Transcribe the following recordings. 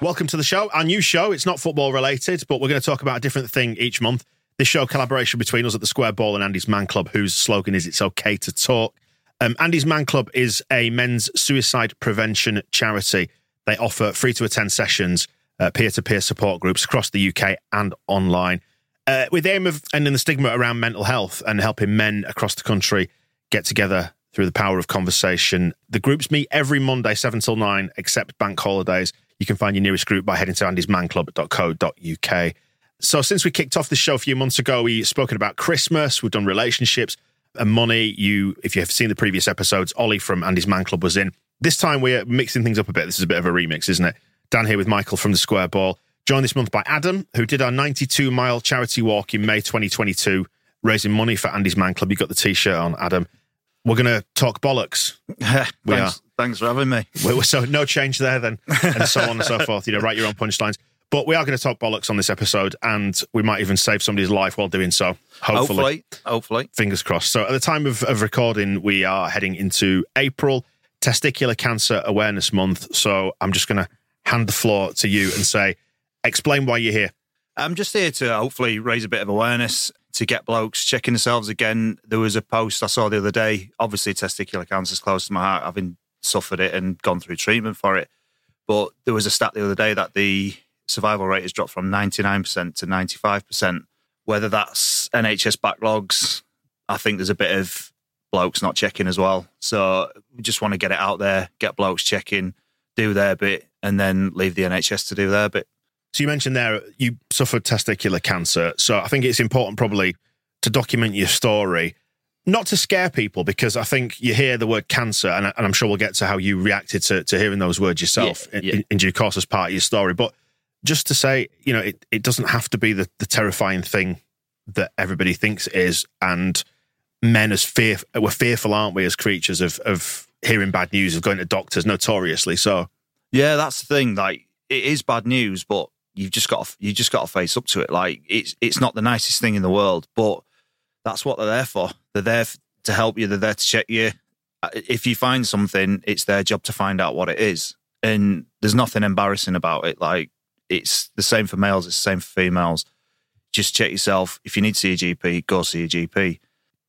Welcome to the show, our new show. It's not football related, but we're going to talk about a different thing each month. This show, collaboration between us at The Square Ball and Andy's Man Club, whose slogan is, "It's okay to talk." Andy's Man Club is a men's suicide prevention charity. They offer free to attend sessions, peer-to-peer support groups across the UK and online, with the aim of ending the stigma around mental health and helping men across the country get together through the power of conversation. The groups meet every Monday, 7 till 9, except bank holidays. You can find your nearest group by heading to andysmanclub.co.uk. So since we kicked off the show a few months ago, we've spoken about Christmas, we've done relationships and money. If you have seen the previous episodes, Ollie from Andy's Man Club was in. This time we're mixing things up a bit. This is a bit of a remix, isn't it? Dan here with Michael from The Square Ball, joined this month by Adam, who did our 92-mile charity walk in May 2022, raising money for Andy's Man Club. You got the T-shirt on, Adam. We're going to talk bollocks. We are. Thanks for having me. So no change there then, and so on and so forth. You know, write your own punchlines. But we are going to talk bollocks on this episode, and we might even save somebody's life while doing so. Hopefully. Fingers crossed. So at the time of recording, we are heading into April, Testicular Cancer Awareness Month. So I'm just going to hand the floor to you and say, explain why you're here. I'm just here to hopefully raise a bit of awareness to get blokes checking themselves again. There was a post I saw the other day. Obviously, testicular cancer is close to my heart, having suffered it and gone through treatment for it. But there was a stat the other day that the survival rate has dropped from 99% to 95%. Whether that's NHS backlogs, I think there's a bit of blokes not checking as well. So we just want to get it out there, get blokes checking, do their bit, and then leave the NHS to do their bit. So you mentioned there you suffered testicular cancer. So I think it's important probably to document your story, not to scare people, because I think you hear the word cancer, and I'm sure we'll get to how you reacted to hearing those words yourself in due course as part of your story. But just to say, you know, it doesn't have to be the terrifying thing that everybody thinks it is. And men, we're fearful, aren't we, as creatures of hearing bad news, of going to doctors, notoriously. So yeah, that's the thing. Like, it is bad news, but You've just got to face up to it. Like, it's not the nicest thing in the world, but that's what they're there for. They're there to help you. They're there to check you. If you find something, it's their job to find out what it is. And there's nothing embarrassing about it. Like, it's the same for males. It's the same for females. Just check yourself. If you need to see a GP, go see a GP.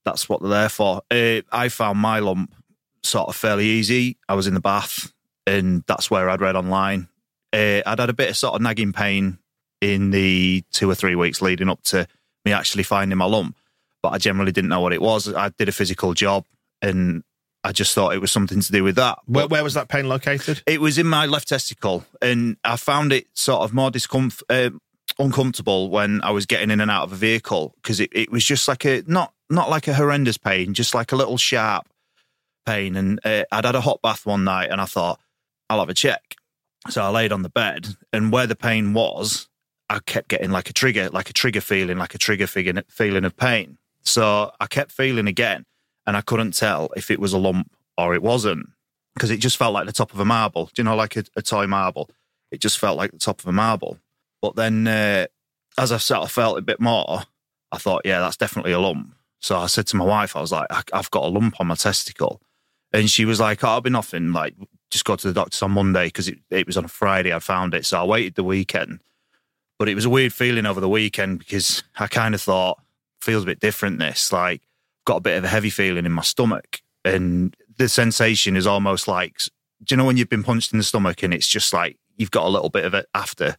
That's what they're there for. I found my lump sort of fairly easy. I was in the bath, and that's where I'd read online. I'd had a bit of sort of nagging pain in the 2 or 3 weeks leading up to me actually finding my lump, but I generally didn't know what it was. I did a physical job, and I just thought it was something to do with that. Where was that pain located? It was in my left testicle, and I found it sort of more uncomfortable when I was getting in and out of a vehicle, because it was just like not like a horrendous pain, just like a little sharp pain. And I'd had a hot bath one night, and I thought, I'll have a check. So I laid on the bed, and where the pain was, I kept getting like a trigger feeling of pain. So I kept feeling again, and I couldn't tell if it was a lump or it wasn't, because it just felt like the top of a marble. Do you know, like a toy marble? It just felt like the top of a marble. But then as I sort of felt a bit more, I thought, yeah, that's definitely a lump. So I said to my wife, I was like, I've got a lump on my testicle. And she was like, oh, it'll be nothing. Like, just go to the doctors on Monday because it was on a Friday I found it. So I waited the weekend. But it was a weird feeling over the weekend because I kind of thought, feels a bit different this. Like, got a bit of a heavy feeling in my stomach. And the sensation is almost like, do you know when you've been punched in the stomach and it's just like, you've got a little bit of it after?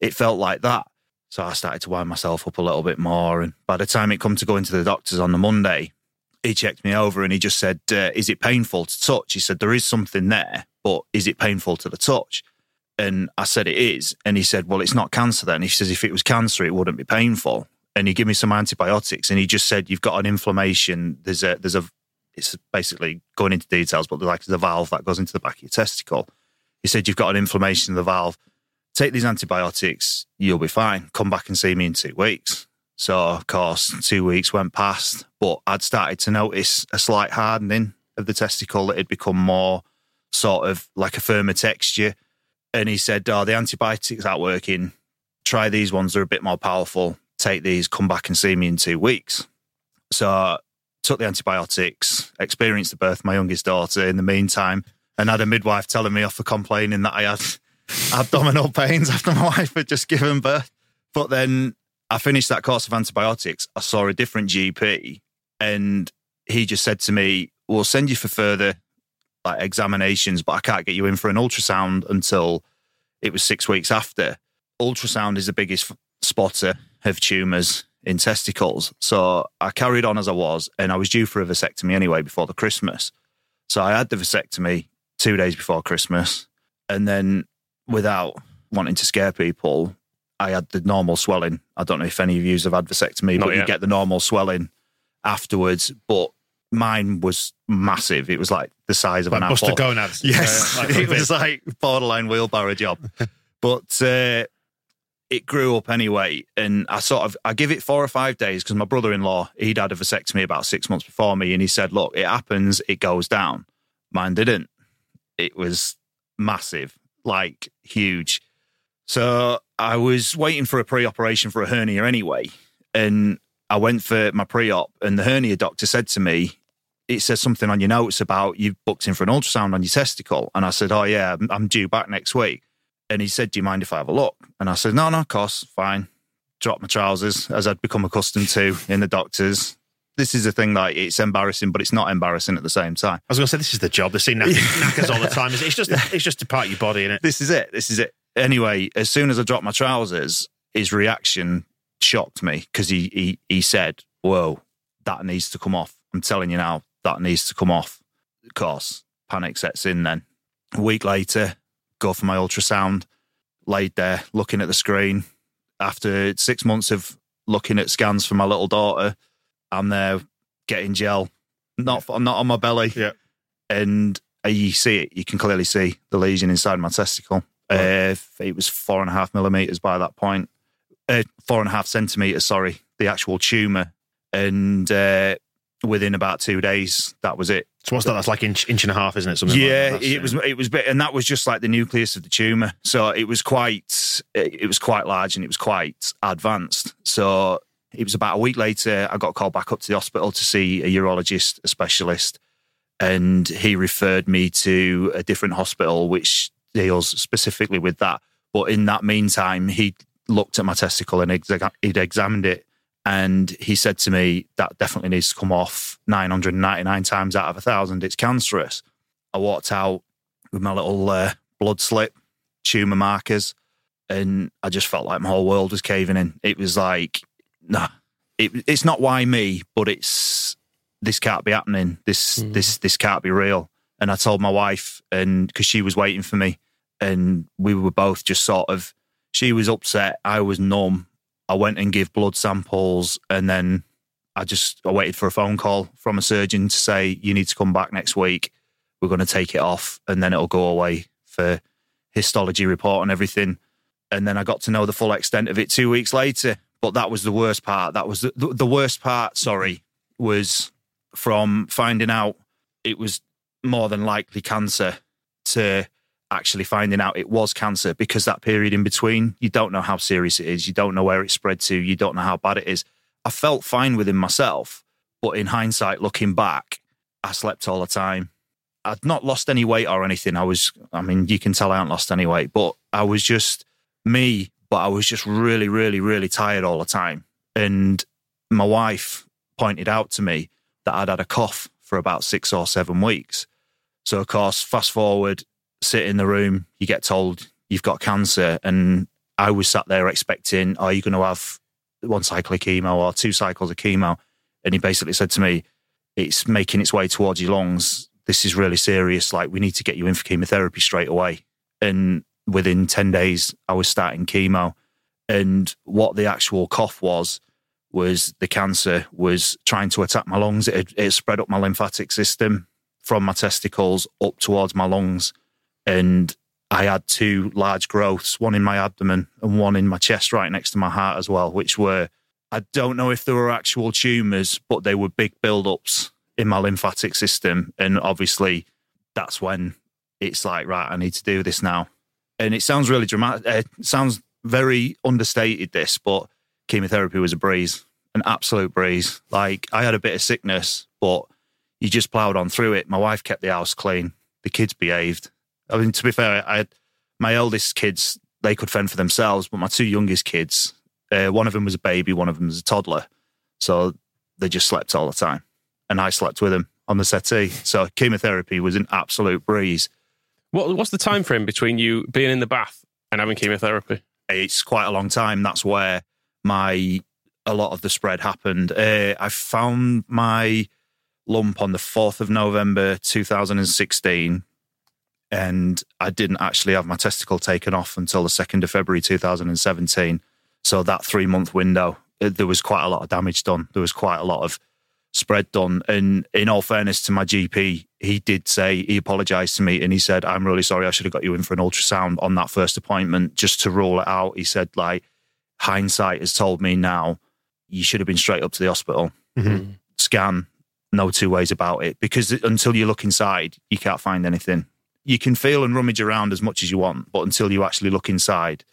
It felt like that. So I started to wind myself up a little bit more. And by the time it come to going to the doctors on the Monday, he checked me over and he just said, is it painful to touch? He said, there is something there, but is it painful to the touch? And I said, it is. And he said, well, it's not cancer then. He says, if it was cancer, it wouldn't be painful. And he gave me some antibiotics and he just said, you've got an inflammation. There's a, it's basically going into details, but like there's a valve that goes into the back of your testicle. He said, you've got an inflammation in the valve. Take these antibiotics, you'll be fine. Come back and see me in 2 weeks. So, of course, 2 weeks went past, but I'd started to notice a slight hardening of the testicle that had become more sort of like a firmer texture. And he said, oh, the antibiotics aren't working. Try these ones, they're a bit more powerful. Take these, come back and see me in 2 weeks. So I took the antibiotics, experienced the birth of my youngest daughter in the meantime, and had a midwife telling me off for complaining that I had abdominal pains after my wife had just given birth. But then I finished that course of antibiotics. I saw a different GP and he just said to me, we'll send you for further like examinations, but I can't get you in for an ultrasound until it was 6 weeks after. Ultrasound is the biggest spotter of tumours in testicles. So I carried on as I was, and I was due for a vasectomy anyway before the Christmas. So I had the vasectomy 2 days before Christmas. And then without wanting to scare people, I had the normal swelling. I don't know if any of you have had vasectomy, but you get the normal swelling afterwards. But mine was massive. It was like the size of an apple. Buster gonads. Yes. It was like borderline wheelbarrow job. But it grew up anyway. And I give it 4 or 5 days because my brother-in-law, he'd had a vasectomy about 6 months before me. And he said, look, it happens, it goes down. Mine didn't. It was massive, like huge. So I was waiting for a pre-operation for a hernia anyway. And I went for my pre-op and the hernia doctor said to me, it says something on your notes about you've booked in for an ultrasound on your testicle. And I said, oh yeah, I'm due back next week. And he said, do you mind if I have a look? And I said, no, of course, fine. Dropped my trousers, as I'd become accustomed to in the doctors. This is a thing that it's embarrassing, but it's not embarrassing at the same time. I was going to say, this is the job. They see knackers all the time. It's just a part of your body, isn't it? This is it. Anyway, as soon as I dropped my trousers, his reaction shocked me because he said, whoa, that needs to come off. I'm telling you now, that needs to come off. Of course, panic sets in then. A week later, go for my ultrasound, laid there looking at the screen. After 6 months of looking at scans for my little daughter, I'm there getting gel, not on my belly. Yeah. And you see it, you can clearly see the lesion inside my testicle. Right. It was 4.5 millimetres by that point. 4.5 centimetres, sorry, the actual tumour. And within about 2 days, that was it. So what's that? That's like inch and a half, isn't it? Something like that. It was bit, and that was just like the nucleus of the tumour. So it was quite large and it was quite advanced. So it was about a week later, I got called back up to the hospital to see a urologist, a specialist, and he referred me to a different hospital, which deals specifically with that. But in that meantime, he looked at my testicle and he'd examined it. And he said to me, that definitely needs to come off. 999 times out of 1,000, it's cancerous. I walked out with my little blood slip, tumour markers, and I just felt like my whole world was caving in. It was like, nah, it's not why me, but it's, this can't be happening. This can't be real. And I told my wife, and because she was waiting for me, and we were both just sort of, she was upset, I was numb. I went and gave blood samples and then I waited for a phone call from a surgeon to say, you need to come back next week. We're going to take it off and then it'll go away for histology report and everything. And then I got to know the full extent of it 2 weeks later. But that was the worst part. That was the worst part, sorry, was from finding out it was more than likely cancer to actually finding out it was cancer, because that period in between, you don't know how serious it is. You don't know where it spread to. You don't know how bad it is. I felt fine within myself, but in hindsight, looking back, I slept all the time. I'd not lost any weight or anything. I mean, you can tell I haven't lost any weight, but I was just me, but I was just really, really, really tired all the time. And my wife pointed out to me that I'd had a cough for about 6 or 7 weeks. So, of course, fast forward, sit in the room, you get told you've got cancer. And I was sat there expecting, are you going to have one cycle of chemo or 2 cycles of chemo? And he basically said to me, it's making its way towards your lungs. This is really serious. Like, we need to get you in for chemotherapy straight away. And within 10 days, I was starting chemo. And what the actual cough was the cancer was trying to attack my lungs. It spread up my lymphatic system from my testicles up towards my lungs. And I had 2 large growths, one in my abdomen and one in my chest right next to my heart as well, which were, I don't know if they were actual tumours, but they were big build-ups in my lymphatic system. And obviously that's when it's like, right, I need to do this now. And it sounds really dramatic. It sounds very understated, this, but chemotherapy was a breeze, an absolute breeze. Like, I had a bit of sickness, but you just ploughed on through it. My wife kept the house clean. The kids behaved. I mean, to be fair, I had my eldest kids, they could fend for themselves, but my 2 youngest kids, one of them was a baby, one of them was a toddler. So they just slept all the time. And I slept with them on the settee. So chemotherapy was an absolute breeze. What's the time frame between you being in the bath and having chemotherapy? It's quite a long time. That's where a lot of the spread happened. I found my lump on the 4th of November 2016, and I didn't actually have my testicle taken off until the 2nd of February 2017. So that 3-month window, there was quite a lot of damage done. There was quite a lot of spread done. And in all fairness to my GP, he did say, he apologised to me and he said, I'm really sorry, I should have got you in for an ultrasound on that first appointment just to rule it out. He said, like, hindsight has told me now, you should have been straight up to the hospital. Mm-hmm. Scan, no two ways about it. Because until you look inside, you can't find anything. You can feel and rummage around as much as you want, but until you actually look inside,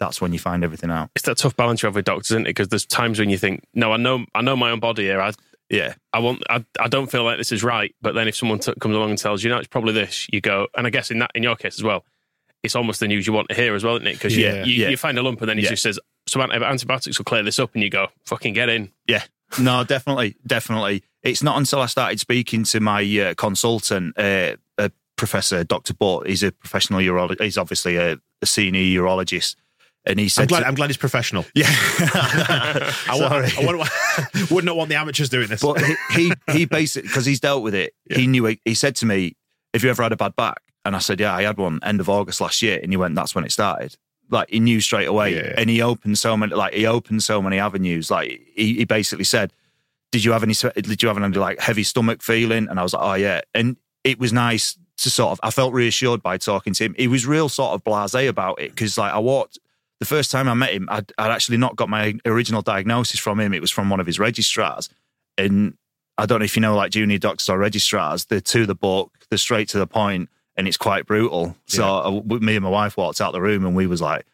that's when you find everything out. It's that tough balance you have with doctors, isn't it? Because there's times when you think, no, I know my own body here. I don't feel like this is right. But then if someone comes along and tells you, no, it's probably this, you go, and I guess in your case as well, it's almost the news you want to hear as well, isn't it? Because you find a lump and then he just says, so antibiotics will clear this up, and you go, fucking get in. Yeah. No, definitely. It's not until I started speaking to my consultant, a professor, Dr. Butt. He's a professional urologist. He's obviously a senior urologist. And he said, I'm glad he's professional. Yeah. I would not want the amateurs doing this. But he basically, because he's dealt with it, he knew it. He said to me, have you ever had a bad back? And I said, yeah, I had one end of August last year. And he went, that's when it started. Like, he knew straight away. Yeah. And he opened so many avenues. Like, he basically said, did you have any like heavy stomach feeling? And I was like, oh yeah. And it was nice to I felt reassured by talking to him. He was real sort of blasé about it. Cause like the first time I met him, I'd actually not got my original diagnosis from him. It was from one of his registrars. And I don't know if you know, like, junior doctors or registrars, they're to the book, they're straight to the point, and it's quite brutal. So me and my wife walked out the room and we was like,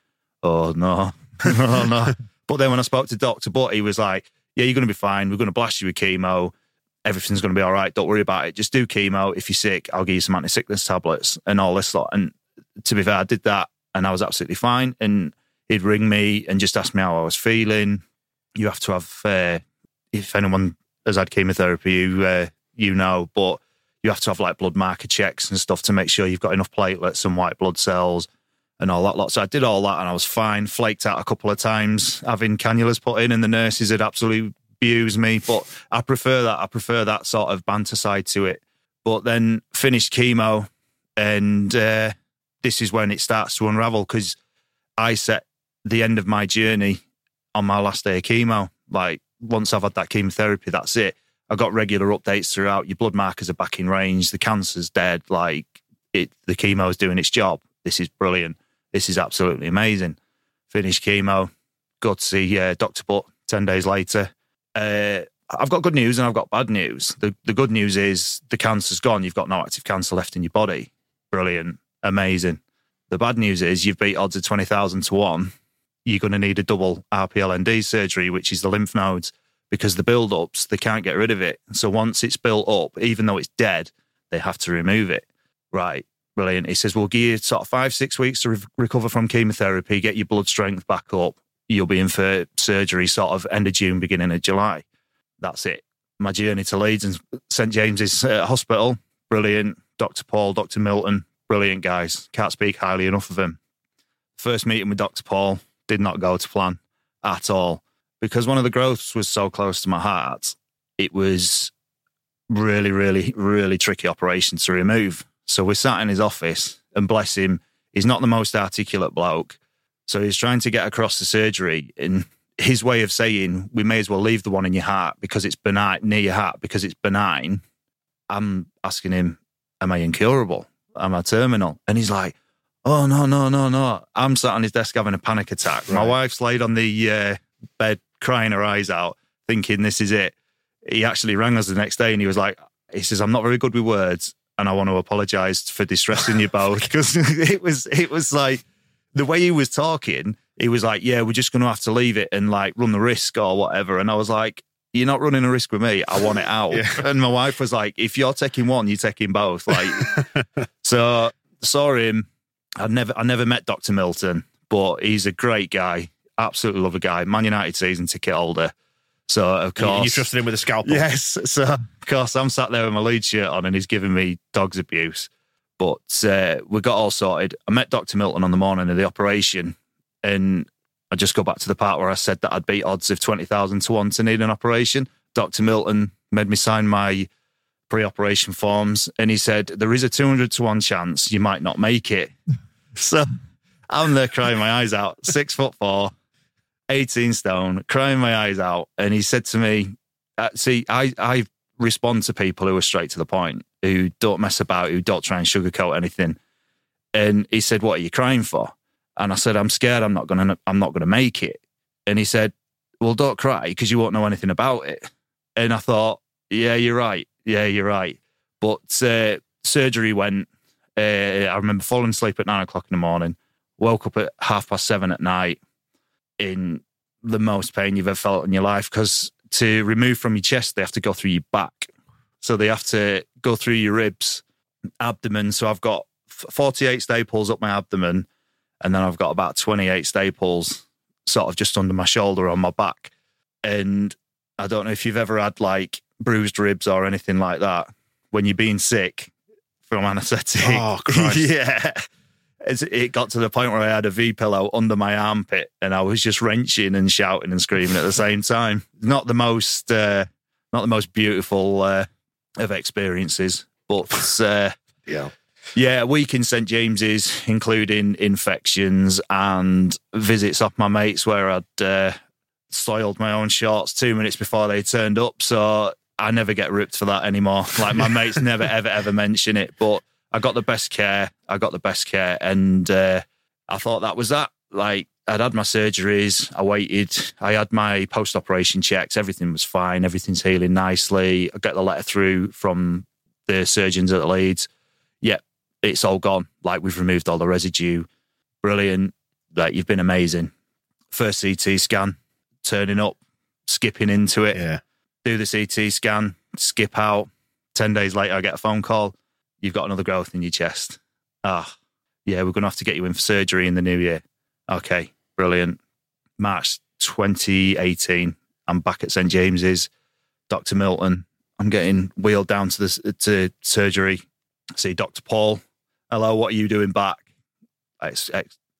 oh, no, oh, no. But then when I spoke to Dr. Butt, he was like, yeah, you're going to be fine. We're going to blast you with chemo. Everything's going to be all right. Don't worry about it. Just do chemo. If you're sick, I'll give you some anti-sickness tablets and all this lot. And to be fair, I did that and I was absolutely fine. And he'd ring me and just ask me how I was feeling. You have to have, if anyone has had chemotherapy, you know, but you have to have like blood marker checks and stuff to make sure you've got enough platelets and white blood cells and all that lot. So I did all that and I was fine, flaked out a couple of times having cannulas put in, and the nurses had absolutely abused me. But I prefer that. I prefer that sort of banter side to it. But then finished chemo, and this is when it starts to unravel, because I set the end of my journey on my last day of chemo. Like, once I've had that chemotherapy, that's it. I got regular updates throughout. Your blood markers are back in range. The cancer's dead. Like, the chemo's doing its job. This is brilliant. This is absolutely amazing. Finished chemo. Go to see Dr. Butt 10 days later. I've got good news and I've got bad news. The good news is the cancer's gone. You've got no active cancer left in your body. Brilliant. Amazing. The bad news is you've beat odds of 20,000 to 1. You're going to need a double RPLND surgery, which is the lymph nodes, because the build-ups, they can't get rid of it. So once it's built up, even though it's dead, they have to remove it. Right, brilliant. He says, we'll give you sort of 5-6 weeks to recover from chemotherapy, get your blood strength back up. You'll be in for surgery sort of end of June, beginning of July. That's it. My journey to Leeds and St. James's Hospital, brilliant. Dr. Paul, Dr. Milton, brilliant guys. Can't speak highly enough of them. First meeting with Dr. Paul did not go to plan at all because one of the growths was so close to my heart. It was really, really, really tricky operation to remove. So we sat in his office and bless him, he's not the most articulate bloke. So he's trying to get across the surgery in his way of saying, we may as well leave the one in your heart because it's benign, near your heart because it's benign. I'm asking him, am I incurable? Am I terminal? And he's like, oh, no. I'm sat on his desk having a panic attack. Right. My wife's laid on the bed crying her eyes out, thinking this is it. He actually rang us the next day and he was like, he says, I'm not very good with words and I want to apologise for distressing you both because it was like the way he was talking, he was like, yeah, we're just going to have to leave it and like run the risk or whatever. And I was like, you're not running a risk with me. I want it out. Yeah. And my wife was like, if you're taking one, you're taking both. Like, so saw him. I never met Dr. Milton, but he's a great guy. Absolutely love a guy. Man United season ticket holder. So, of course... You trusted him with a scalpel. Yes. So, of course, I'm sat there with my Leeds shirt on and he's giving me dog's abuse. But we got all sorted. I met Dr. Milton on the morning of the operation and I just go back to the part where I said that I'd beat odds of 20,000 to 1 to need an operation. Dr. Milton made me sign my pre-operation forms and he said, there is a 200 to 1 chance you might not make it. So, I'm there crying my eyes out. 6'4". 18 stone, crying my eyes out. And he said to me, see, I respond to people who are straight to the point, who don't mess about, who don't try and sugarcoat anything. And he said, what are you crying for? And I said, I'm scared I'm not gonna make it. And he said, well, don't cry because you won't know anything about it. And I thought, yeah, you're right. But surgery went, I remember falling asleep at 9 o'clock in the morning, woke up at 7:30 at night, in the most pain you've ever felt in your life because to remove from your chest, they have to go through your back. So they have to go through your ribs, abdomen. So I've got 48 staples up my abdomen and then I've got about 28 staples sort of just under my shoulder on my back. And I don't know if you've ever had like bruised ribs or anything like that when you're being sick from anaesthetic. Oh, Christ. Yeah. It got to the point where I had a V-pillow under my armpit and I was just wrenching and shouting and screaming at the same time. Not the most beautiful of experiences, but yeah, a week in St. James's, including infections and visits off my mates where I'd soiled my own shorts 2 minutes before they turned up. So I never get ripped for that anymore. Like my mates never, ever mention it, but I got the best care. And I thought that was that. Like, I'd had my surgeries. I waited. I had my post-operation checks. Everything was fine. Everything's healing nicely. I get the letter through from the surgeons at Leeds. Yep, it's all gone. Like, we've removed all the residue. Brilliant. Like, you've been amazing. First CT scan, turning up, skipping into it. Yeah. Do the CT scan, skip out. 10 days later, I get a phone call. You've got another growth in your chest. Yeah, we're going to have to get you in for surgery in the new year. Okay, brilliant. March 2018, I'm back at St. James's. Dr. Milton, I'm getting wheeled down to surgery. I see Dr. Paul, hello, what are you doing back? I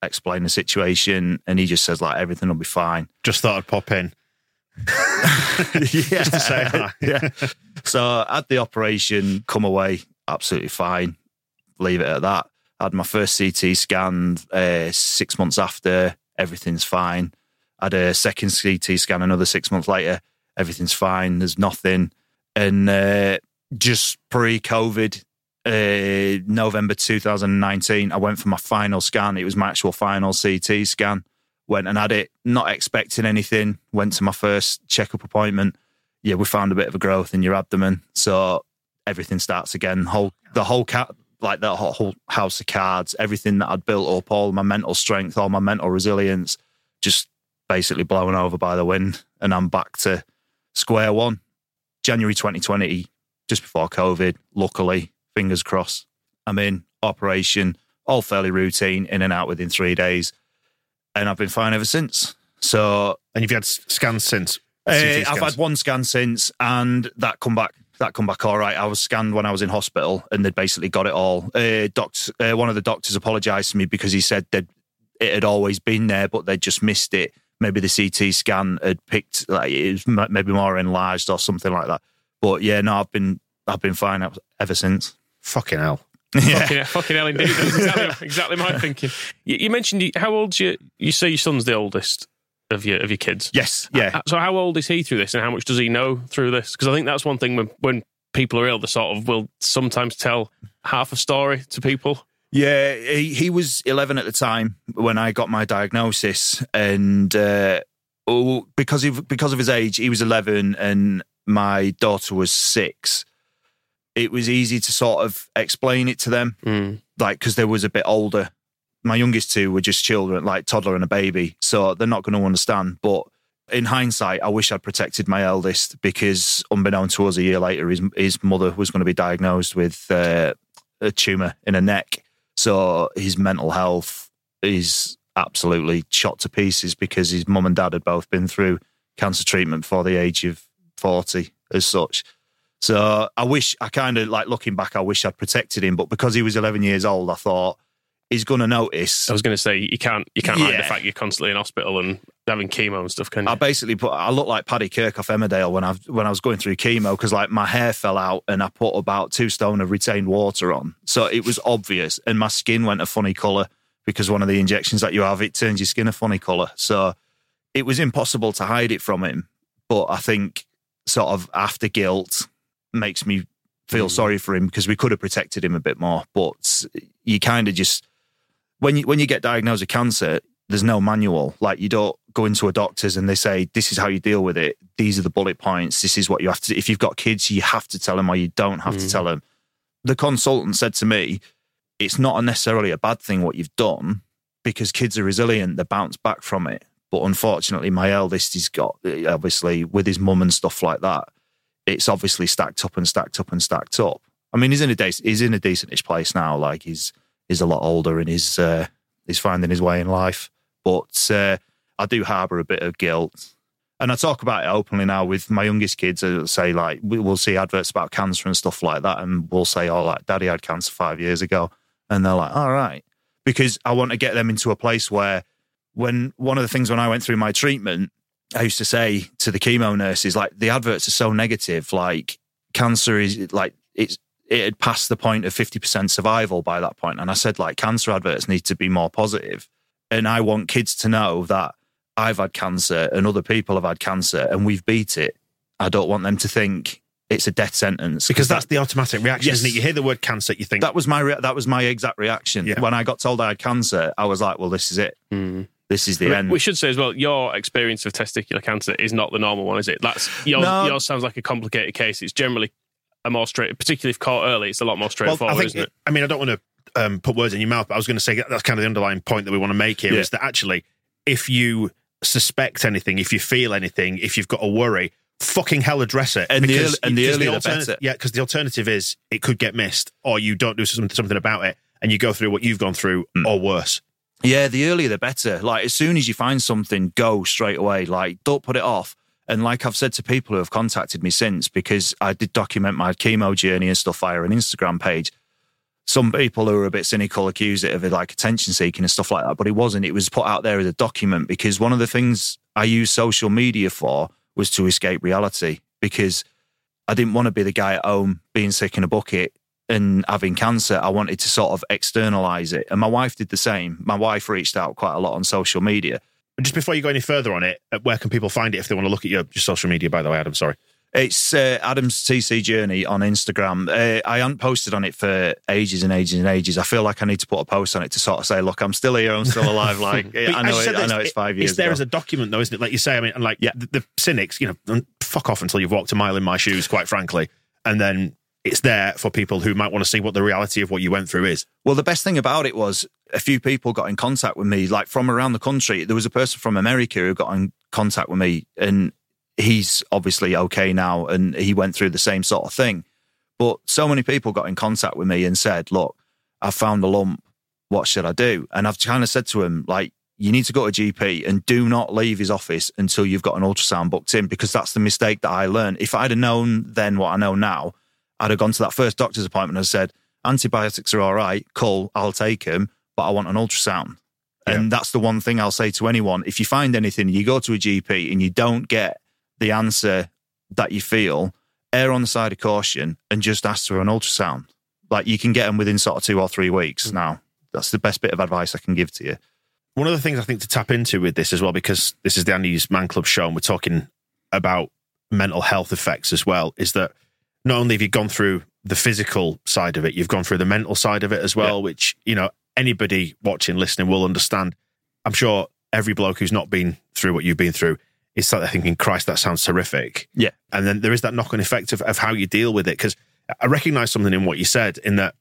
explain the situation and he just says like, everything will be fine. Just thought I'd pop in. Just to say hi. Yeah. So at the operation, come away. Absolutely fine. Leave it at that. I had my first CT scanned 6 months after. Everything's fine. I had a second CT scan another 6 months later. Everything's fine. There's nothing. And just pre-COVID, November 2019, I went for my final scan. It was my actual final CT scan. Went and had it, not expecting anything. Went to my first checkup appointment. Yeah, we found a bit of a growth in your abdomen. So everything starts again. The whole house of cards, everything that I'd built up, all my mental strength, all my mental resilience, just basically blown over by the wind. And I'm back to square one. January 2020, just before COVID, luckily, fingers crossed. I'm in, operation, all fairly routine, in and out within 3 days. And I've been fine ever since. So, and you've had scans since? I've had one scan since, and that come back all right. I was scanned when I was in hospital, and they'd basically got it all. One of the doctors apologised to me because he said that it had always been there, but they'd just missed it. Maybe the CT scan had picked, like, it was maybe more enlarged or something like that. But yeah, no, I've been fine ever since. Fucking hell. Yeah. Fucking hell indeed. That's exactly my thinking. You mentioned, how old's you say your son's the oldest of your kids? Yes, yeah. So how old is he through this, and how much does he know through this? Because I think that's one thing when people are ill, they sort of will sometimes tell half a story to people. Yeah, he was 11 at the time when I got my diagnosis, and because of his age, he was 11 and my daughter was 6. It was easy to sort of explain it to them, like, because they was a bit older. My youngest two were just children, like toddler and a baby, so they're not going to understand. But in hindsight, I wish I'd protected my eldest, because unbeknown to us, a year later, his mother was going to be diagnosed with a tumour in her neck. So his mental health is absolutely shot to pieces, because his mum and dad had both been through cancer treatment before the age of 40 as such. So looking back, I wish I'd protected him. But because he was 11 years old, I thought, he's going to notice. I was going to say, you can't hide the fact you're constantly in hospital and having chemo and stuff, can you? I look like Paddy Kirk off Emmerdale when I was going through chemo, because, like, my hair fell out and I put about 2 stone of retained water on. So it was obvious. And my skin went a funny colour, because one of the injections that you have, it turns your skin a funny colour. So it was impossible to hide it from him. But I think sort of after guilt makes me feel sorry for him, because we could have protected him a bit more. But you kind of just... When you get diagnosed with cancer, there's no manual. Like, you don't go into a doctor's and they say, this is how you deal with it. These are the bullet points. This is what you have to do. If you've got kids, you have to tell them, or you don't have to tell them. The consultant said to me, it's not necessarily a bad thing what you've done, because kids are resilient. They bounce back from it. But unfortunately, my eldest, he's got, obviously, with his mum and stuff like that, it's obviously stacked up and stacked up and stacked up. I mean, he's in a decentish place now. Like, he's a lot older and he's finding his way in life. But I do harbour a bit of guilt. And I talk about it openly now with my youngest kids. I say, like, we'll see adverts about cancer and stuff like that. And we'll say, oh, like, Daddy had cancer 5 years ago. And they're like, all right. Because I want to get them into a place where, when I went through my treatment, I used to say to the chemo nurses, like, the adverts are so negative. Like, cancer is, like, it had passed the point of 50% survival by that point. And I said, like, cancer adverts need to be more positive. And I want kids to know that I've had cancer and other people have had cancer and we've beat it. I don't want them to think it's a death sentence. Because that's the automatic reaction, yes, isn't it? You hear the word cancer, you think... That was my exact reaction. Yeah. When I got told I had cancer, I was like, well, this is it. Mm. This is the end. We should say as well, your experience of testicular cancer is not the normal one, is it? Yours sounds like a complicated case. It's generally... particularly if caught early, it's a lot more straightforward, isn't it? I mean, I don't want to put words in your mouth, but I was going to say that's kind of the underlying point that we want to make here, is that actually, if you suspect anything, if you feel anything, if you've got a worry, fucking hell, address it. And the earlier the better. Yeah, because the alternative is it could get missed, or you don't do something about it and you go through what you've gone through, or worse. Yeah, the earlier the better. Like, as soon as you find something, go straight away. Like, don't put it off. And like I've said to people who have contacted me since, because I did document my chemo journey and stuff via an Instagram page, some people who are a bit cynical accuse it of, like, attention seeking and stuff like that, but it wasn't. It was put out there as a document, because one of the things I used social media for was to escape reality, because I didn't want to be the guy at home being sick in a bucket and having cancer. I wanted to sort of externalise it. And my wife did the same. My wife reached out quite a lot on social media. Just before you go any further on it, where can people find it if they want to look at your social media, by the way, Adam? Sorry. It's Adam's TC Journey on Instagram. I haven't posted on it for ages and ages and ages. I feel like I need to put a post on it to sort of say, look, I'm still here, I'm still alive. Like, I know it's 5 years ago. It's there as a document, though, isn't it? Like you say, I mean, and like the cynics, you know, fuck off until you've walked a mile in my shoes, quite frankly. And then it's there for people who might want to see what the reality of what you went through is. Well, the best thing about it was, a few people got in contact with me, like, from around the country. There was a person from America who got in contact with me, and he's obviously okay now, and he went through the same sort of thing. But so many people got in contact with me and said, look, I found a lump. What should I do? And I've kind of said to him, like, you need to go to a GP and do not leave his office until you've got an ultrasound booked in, because that's the mistake that I learned. If I'd have known then what I know now, I'd have gone to that first doctor's appointment and said, antibiotics are all right, cool, I'll take them, but I want an ultrasound. Yeah. And that's the one thing I'll say to anyone. If you find anything, you go to a GP and you don't get the answer that you feel, err on the side of caution and just ask for an ultrasound. Like, you can get them within sort of 2 or 3 weeks now. That's the best bit of advice I can give to you. One of the things I think to tap into with this as well, because this is the Andy's Man Club show and we're talking about mental health effects as well, is that not only have you gone through the physical side of it, you've gone through the mental side of it as well, yeah. Which, you know, anybody watching, listening will understand. I'm sure every bloke who's not been through what you've been through is sort of thinking, Christ, that sounds horrific. Yeah. And then there is that knock-on effect of how you deal with it. Because I recognise something in what you said, in that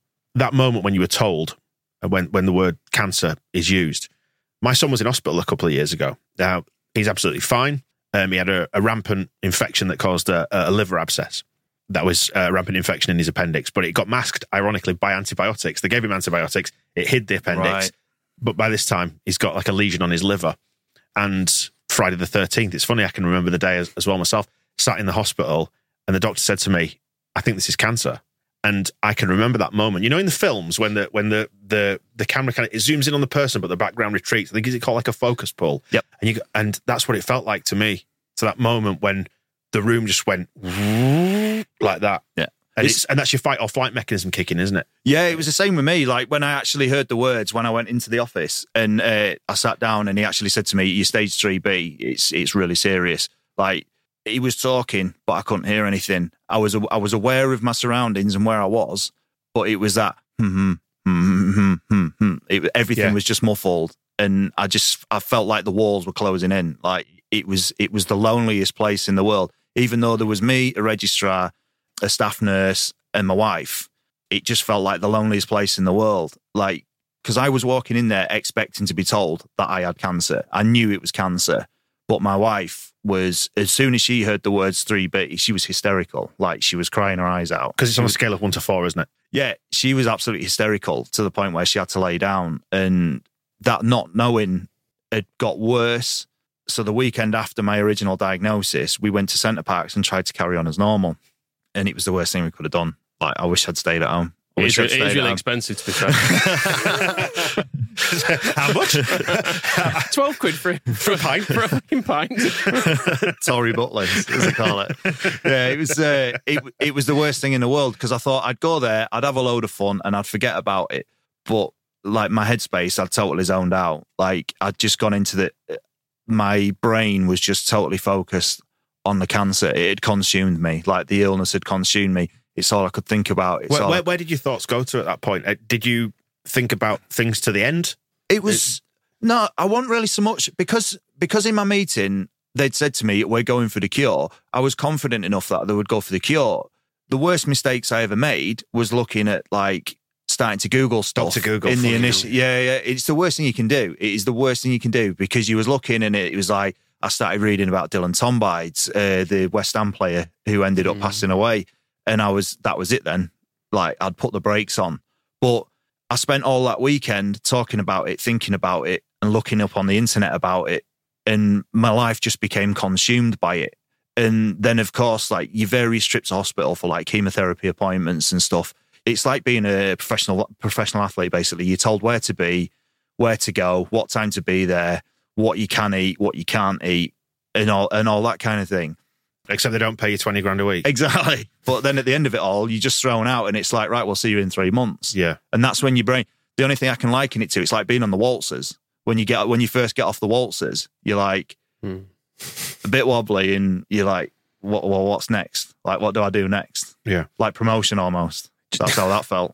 moment when you were told, when the word cancer is used. My son was in hospital a couple of years ago. Now, he's absolutely fine. He had a rampant infection that caused a liver abscess. That was a rampant infection in his appendix, but it got masked, ironically, by antibiotics. They gave him antibiotics. It hid the appendix. Right. But by this time, he's got like a lesion on his liver. And Friday the 13th, it's funny, I can remember the day as well myself, sat in the hospital and the doctor said to me, I think this is cancer. And I can remember that moment. You know, in the films when the camera kind of, it zooms in on the person, but the background retreats. I think it's called like a focus pull. Yep. And that's what it felt like to me. To that moment when the room just went like that. Yeah. And and that's your fight or flight mechanism kicking, isn't it? Yeah, it was the same with me. Like, when I actually heard the words, when I went into the office and I sat down, and he actually said to me, "You're stage 3B. It's really serious." Like, he was talking, but I couldn't hear anything. I was aware of my surroundings and where I was, but it was that everything was just muffled, and I felt like the walls were closing in. Like, it was the loneliest place in the world. Even though there was me, a registrar, a staff nurse, and my wife, it just felt like the loneliest place in the world. Like, because I was walking in there expecting to be told that I had cancer. I knew it was cancer, but my wife was, as soon as she heard the words 3B, she was hysterical. Like, she was crying her eyes out. Because it's on a scale of 1 to 4, isn't it? Yeah, she was absolutely hysterical to the point where she had to lay down. And that not knowing had got worse. So the weekend after my original diagnosis, we went to Centre Parcs and tried to carry on as normal. And it was the worst thing we could have done. Like, I wish I'd stayed at home. It is really expensive, to be fair. How much? £12 for a pint. For a fucking pint. Tory Butlins, as they call it. Yeah, it was the worst thing in the world, because I thought I'd go there, I'd have a load of fun, and I'd forget about it. But like, my headspace, I'd totally zoned out. Like, I'd just gone into my brain was just totally focused on the cancer. It had consumed me. Like, the illness had consumed me. It's all I could think about. Where did your thoughts go to at that point? Did you think about things to the end? It was... No, I wasn't really so much... Because in my meeting, they'd said to me, we're going for the cure. I was confident enough that they would go for the cure. The worst mistakes I ever made was looking at, like, starting to Google stuff. Stop to Google. In the initial... Yeah. It's the worst thing you can do. It is the worst thing you can do, because you was looking and it was like... I started reading about Dylan Tombides, the West Ham player who ended up passing away. And that was it then. Like, I'd put the brakes on. But I spent all that weekend talking about it, thinking about it, and looking up on the internet about it. And my life just became consumed by it. And then, of course, like, your various trips to hospital for like chemotherapy appointments and stuff. It's like being a professional athlete, basically. You're told where to be, where to go, what time to be there, what you can eat, what you can't eat, and all that kind of thing. Except they don't pay you $20,000 a week. Exactly. But then at the end of it all, you're just thrown out and it's like, right, we'll see you in 3 months. Yeah. And that's when your brain, the only thing I can liken it to, it's like being on the waltzers. When you first get off the waltzers, you're like a bit wobbly and you're like, what's next? Like, what do I do next? Yeah. Like promotion almost. That's how that felt.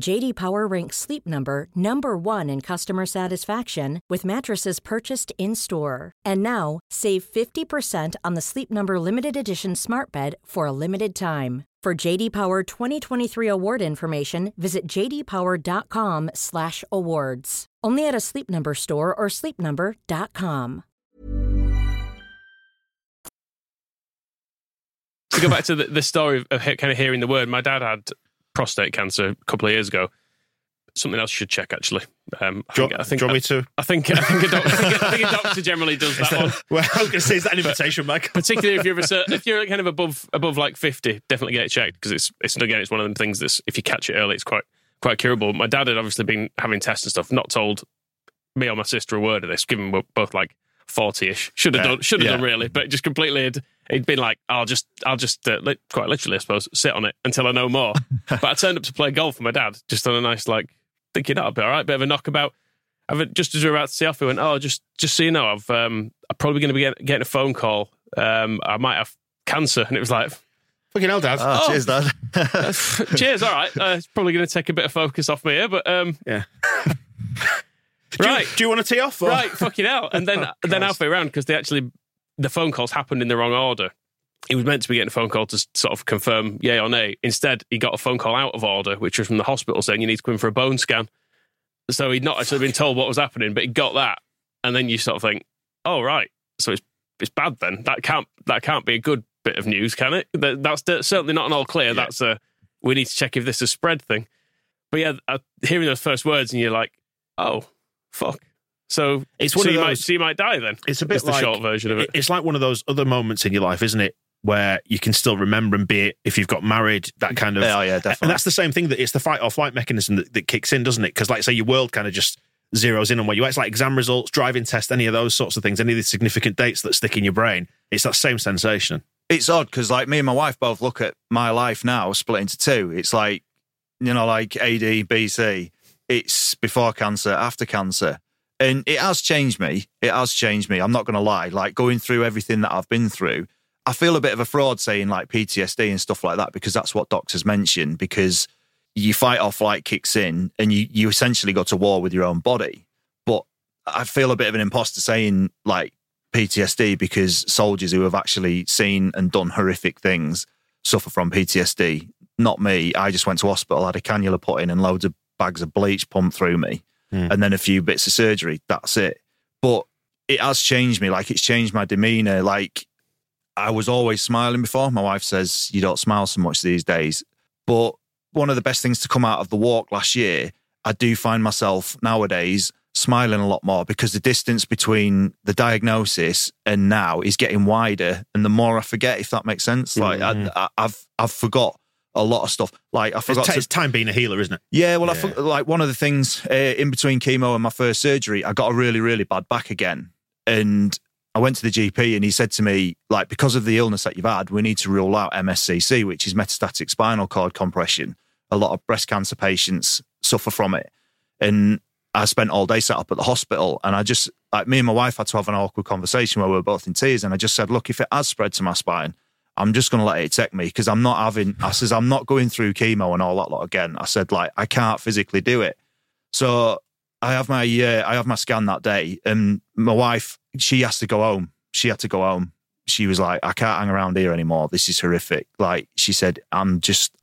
JD Power ranks Sleep Number number one in customer satisfaction with mattresses purchased in-store. And now, save 50% on the Sleep Number Limited Edition smart bed for a limited time. For JD Power 2023 award information, visit jdpower.com/awards. Only at a Sleep Number store or sleepnumber.com. To go back to the story of kind of hearing the word, my dad had prostate cancer a couple of years ago. Something else you should check, actually. I think a doctor generally does that one. Well, I was going to say, is that an invitation, Mike? Particularly if you're kind of above like 50, definitely get it checked, because it's one of them things that if you catch it early, it's quite curable. My dad had obviously been having tests and stuff, not told me or my sister a word of this, given we're both like 40-ish. Should have done really, but just completely. He'd been like, I'll just quite literally, I suppose, sit on it until I know more. But I turned up to play golf with my dad, just on a nice, like, thinking, that'll be all right, bit of a knockabout. Just as we were about to see off, he went, just so you know, I'm probably going to be getting a phone call. I might have cancer. And it was like... Fucking hell, Dad. Cheers, Dad. Cheers, all right. It's probably going to take a bit of focus off me here, but... Yeah. Right. Do you want to tee off? Or? Right, fucking hell. And then, halfway around, because they actually... The phone calls happened in the wrong order. He was meant to be getting a phone call to sort of confirm yay or nay. Instead, he got a phone call out of order, which was from the hospital saying you need to come in for a bone scan. So he'd not actually been told what was happening, but he got that. And then you sort of think, oh, right. So it's bad then. That can't be a good bit of news, can it? That's certainly not an all clear. Yeah. That's a, we need to check if this is a spread thing. But yeah, hearing those first words and you're like, oh, fuck. So it's one of those, you might die then. It's a bit like the short version of it. It's like one of those other moments in your life, isn't it? Where you can still remember and be it if you've got married, that kind of... Oh, yeah, definitely. And that's the same thing, that it's the fight or flight mechanism that kicks in, doesn't it? Because like, say, your world kind of just zeroes in on where you are. It's like exam results, driving test, any of those sorts of things, any of the significant dates that stick in your brain. It's that same sensation. It's odd because like me and my wife both look at my life now split into two. It's like, you know, like AD, BC. It's before cancer, after cancer. And it has changed me. I'm not going to lie. Like going through everything that I've been through, I feel a bit of a fraud saying like PTSD and stuff like that, because that's what doctors mention, because you fight or flight kicks in and you essentially go to war with your own body. But I feel a bit of an imposter saying like PTSD, because soldiers who have actually seen and done horrific things suffer from PTSD. Not me. I just went to hospital, had a cannula put in and loads of bags of bleach pumped through me. And then a few bits of surgery, that's it. But it has changed me. Like, it's changed my demeanour. Like, I was always smiling before. My wife says, you don't smile so much these days. But one of the best things to come out of the walk last year, I do find myself nowadays smiling a lot more, because the distance between the diagnosis and now is getting wider. And the more I forget, if that makes sense. Like, I've forgot a lot of stuff. Like I forgot. It's time being a healer, isn't it? Yeah. Well, yeah. Like one of the things in between chemo and my first surgery, I got a really, really bad back again, and I went to the GP, and he said to me, like, because of the illness that you've had, we need to rule out MSCC, which is metastatic spinal cord compression. A lot of breast cancer patients suffer from it, and I spent all day sat up at the hospital, and I just, like, me and my wife had to have an awkward conversation where we were both in tears, and I just said, look, if it has spread to my spine, I'm just going to let it take me, because I'm not going through chemo and all that lot again. I said, like, I can't physically do it. So I have my scan that day, and my wife, she has to go home. She had to go home. She was like, I can't hang around here anymore. This is horrific. Like, she said, I'm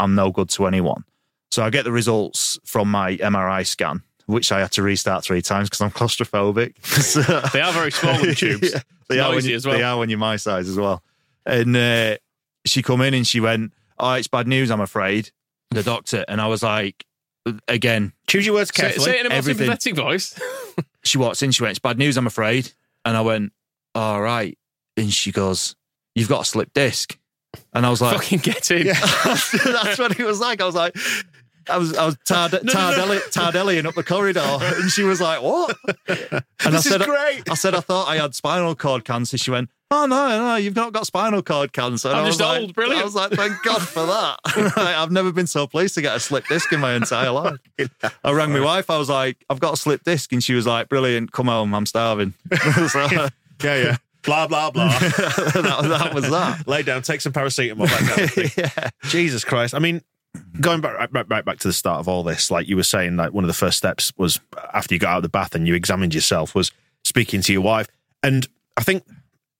no good to anyone. So I get the results from my MRI scan, which I had to restart 3 times because I'm claustrophobic. So, they are very small, the tubes. Yeah, they are noisy as well. They are when you're my size as well. And she come in and she went, "Oh, it's bad news, I'm afraid." The doctor. And I was like, again, choose your words carefully. Say it in a more sympathetic voice. She walks in, she went, "It's bad news, I'm afraid." And I went, "All right." And she goes, "You've got a slipped disc." And I was like, "Fucking get in." Yeah. That's what it was like. I was like, I was tardelliing up the corridor, and she was like, "What?" And I said, "I thought I had spinal cord cancer." She went, "Oh, no, you've not got spinal cord cancer." And I'm just old, like, brilliant. I was like, "Thank God for that." I've never been so pleased to get a slipped disc in my entire life. I rang my wife. I was like, "I've got a slipped disc," and she was like, "Brilliant, come home, I'm starving." So, yeah. Blah, blah, blah. that was that. Lay down, take some paracetamol. That kind of thing. Yeah. Jesus Christ. I mean, going back to the start of all this, like you were saying, like one of the first steps was after you got out of the bath and you examined yourself was speaking to your wife. And I think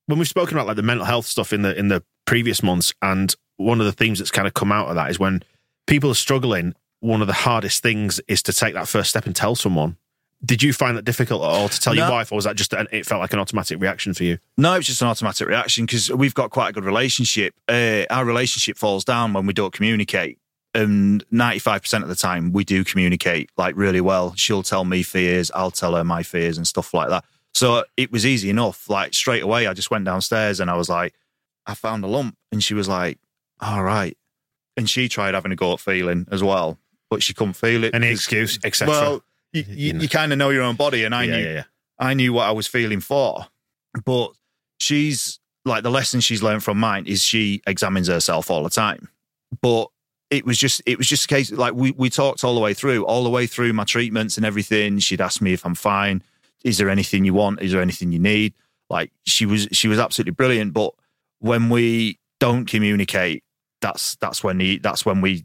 when we've spoken about like the mental health stuff in the previous months, and one of the themes that's kind of come out of that is when people are struggling, one of the hardest things is to take that first step and tell someone. Did you find that difficult at all to tell your wife, or was that just it felt like an automatic reaction for you? No, it was just an automatic reaction because we've got quite a good relationship. Our relationship falls down when we don't communicate. And 95% of the time we do communicate like really well. She'll tell me fears, I'll tell her my fears and stuff like that. So it was easy enough. Like straight away, I just went downstairs and I was like, "I found a lump." And she was like, "All right." And she tried having a go at feeling as well, but she couldn't feel it. Any excuse, etc. Well, you kind of know your own body, and I knew what I was feeling for. But she's like, the lesson she's learned from mine is she examines herself all the time. But it was just a case like we talked all the way through my treatments and everything. She'd ask me if I'm fine. Is there anything you want? Is there anything you need? Like she was absolutely brilliant. But when we don't communicate, that's when we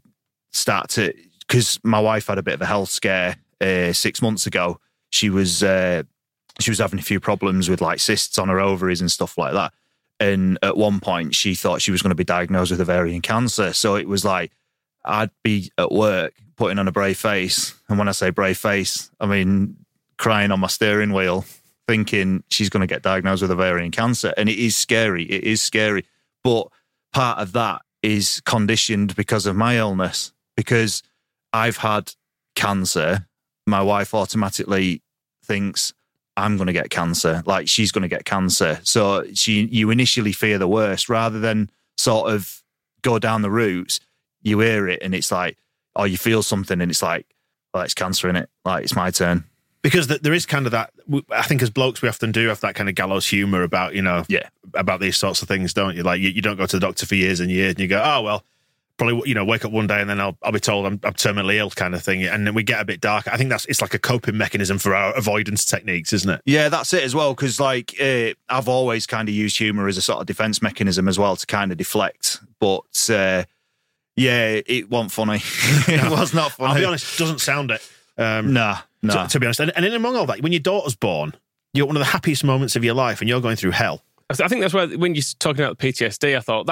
start to, because my wife had a bit of a health scare. 6 months ago, she was having a few problems with like cysts on her ovaries and stuff like that. And at one point, she thought she was going to be diagnosed with ovarian cancer. So it was like, I'd be at work putting on a brave face. And when I say brave face, I mean crying on my steering wheel, thinking she's going to get diagnosed with ovarian cancer. And it is scary. It is scary. But part of that is conditioned because of my illness, because I've had cancer. My wife automatically thinks I'm going to get cancer, like she's going to get cancer. So you initially fear the worst rather than sort of go down the routes. You hear it and it's like, oh, you feel something and it's like, well, it's cancer, innit? Like, it's my turn. Because there is kind of that, I think as blokes, we often do have that kind of gallows humour about, about these sorts of things, don't you? Like you don't go to the doctor for years and years and you go, oh, well, probably, wake up one day and then I'll be told I'm terminally ill, kind of thing. And then we get a bit dark. I think it's like a coping mechanism for our avoidance techniques, isn't it? Yeah, that's it as well. Because like I've always kind of used humour as a sort of defence mechanism as well to kind of deflect. But it wasn't funny. It was not funny. I'll be honest, it doesn't sound it. No. To be honest, and in among all that, when your daughter's born, you're at one of the happiest moments of your life, and you're going through hell. I think that's where, when you're talking about the PTSD, I thought